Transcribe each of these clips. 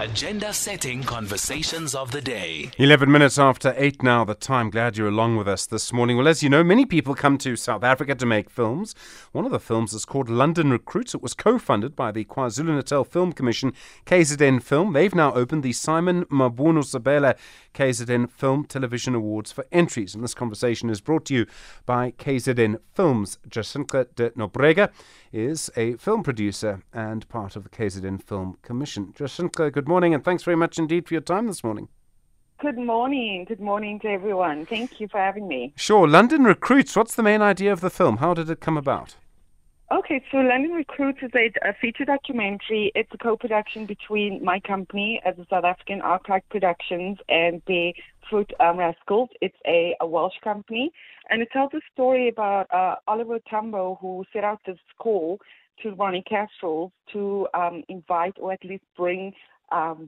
Agenda-setting conversations of the day. 11 minutes after 8 now, the time. Glad you're along with us this morning. Well, as you know, many people come to South Africa to make films. One of the films is called London Recruits. It was co-funded by the KwaZulu-Natal Film Commission, KZN Film. They've now opened the Simon Mabhunu Sabela KZN Film Television Awards for entries. And this conversation is brought to you by KZN Films. Jacinta de Nobrega is a film producer and part of the KZN Film Commission. Jacinta, good morning, and thanks very much indeed for your time this morning. Good morning. Good morning to everyone. Thank you for having me. Sure. London Recruits, what's the main idea of the film? How did it come about? Okay, so London Recruits is a feature documentary. It's a co-production between my company, the South African Archive Productions, and the Fruit Rascals. It's a Welsh company. And it tells a story about Oliver Tambo, who set out this call to Ronnie Castro to invite or at least bring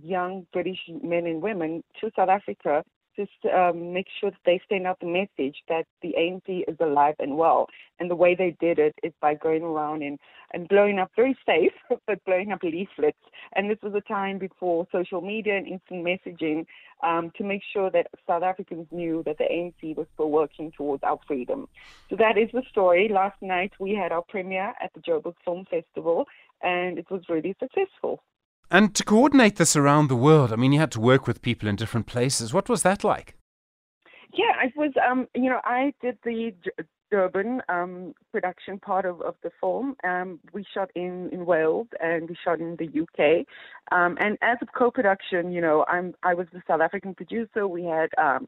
young British men and women to South Africa just make sure that they send out the message that the ANC is alive and well. And the way they did it is by going around and blowing up, very safe, but blowing up leaflets. And this was a time before social media and instant messaging to make sure that South Africans knew that the ANC was still working towards our freedom. So that is the story. Last night we had our premiere at the Joburg Film Festival, and it was really successful. And to coordinate this around the world, I mean, you had to work with people in different places. What was that like? Yeah, it was, you know, I did the Durban production part of the film. We shot in Wales and we shot in the UK. And as a co-production, you know, I was the South African producer. We had a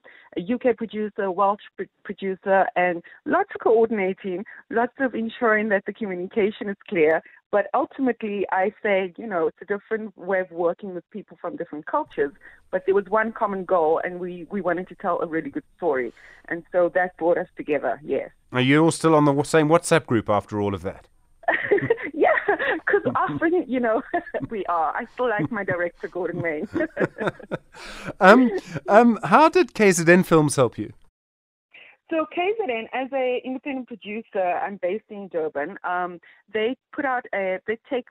UK producer, Welsh producer, and lots of coordinating, lots of ensuring that the communication is clear. But ultimately, I say, you know, it's a different way of working with people from different cultures. But there was one common goal, and we wanted to tell a really good story. And so that brought us together, yes. Are you all still on the same WhatsApp group after all of that? Yeah, because often, you know, we are. I still like my director, Gordon May. How did KZN Films help you? So KZN, as an independent producer, I'm based in Durban. They put out they take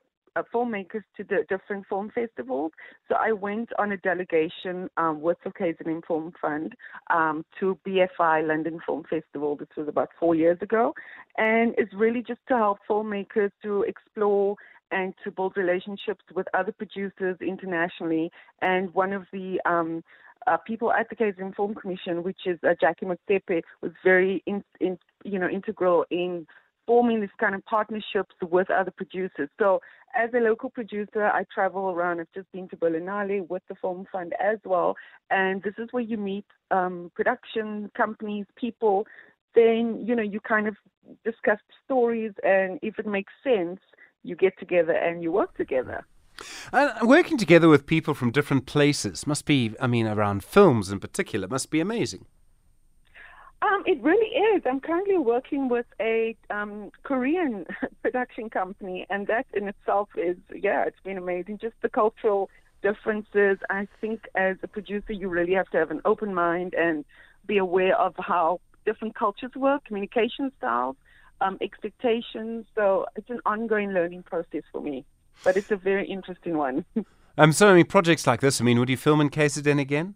filmmakers to the different film festivals. So I went on a delegation with the KZN Film Fund to BFI London Film Festival. This was about 4 years ago, and it's really just to help filmmakers to explore and to build relationships with other producers internationally. And one of the people at the KZN Film Commission, which is Jackie Motsepe, was very integral in forming this kind of partnerships with other producers. So as a local producer, I travel around. I've just been to Berlinale with the Film Fund as well. And this is where you meet production companies, people. Then, you know, you kind of discuss stories, and if it makes sense, you get together and you work together. Working together with people from different places must be, I mean, around films in particular, must be amazing. It really is. I'm currently working with a Korean production company, and that in itself is, yeah, it's been amazing. Just the cultural differences. I think as a producer, you really have to have an open mind and be aware of how different cultures work, communication styles, expectations. So it's an ongoing learning process for me. But it's a very interesting one. So, I mean, projects like this, I mean, would you film in KZN again?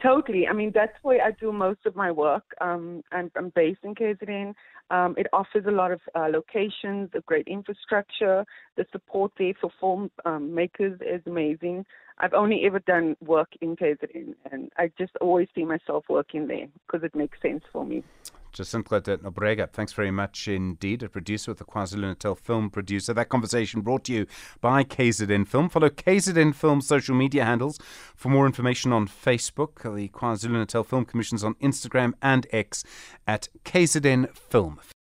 Totally. I mean, that's where I do most of my work. I'm based in KZN. It offers a lot of locations, a great infrastructure. The support there for film makers is amazing. I've only ever done work in KZN, and I just always see myself working there because it makes sense for me. Jacinta de Nobrega, thanks very much indeed. A producer with the KwaZulu-Natal Film Producer. That conversation brought to you by KZN Film. Follow KZN Film's social media handles for more information on Facebook. The KwaZulu-Natal Film Commission's on Instagram and X at KZN Film.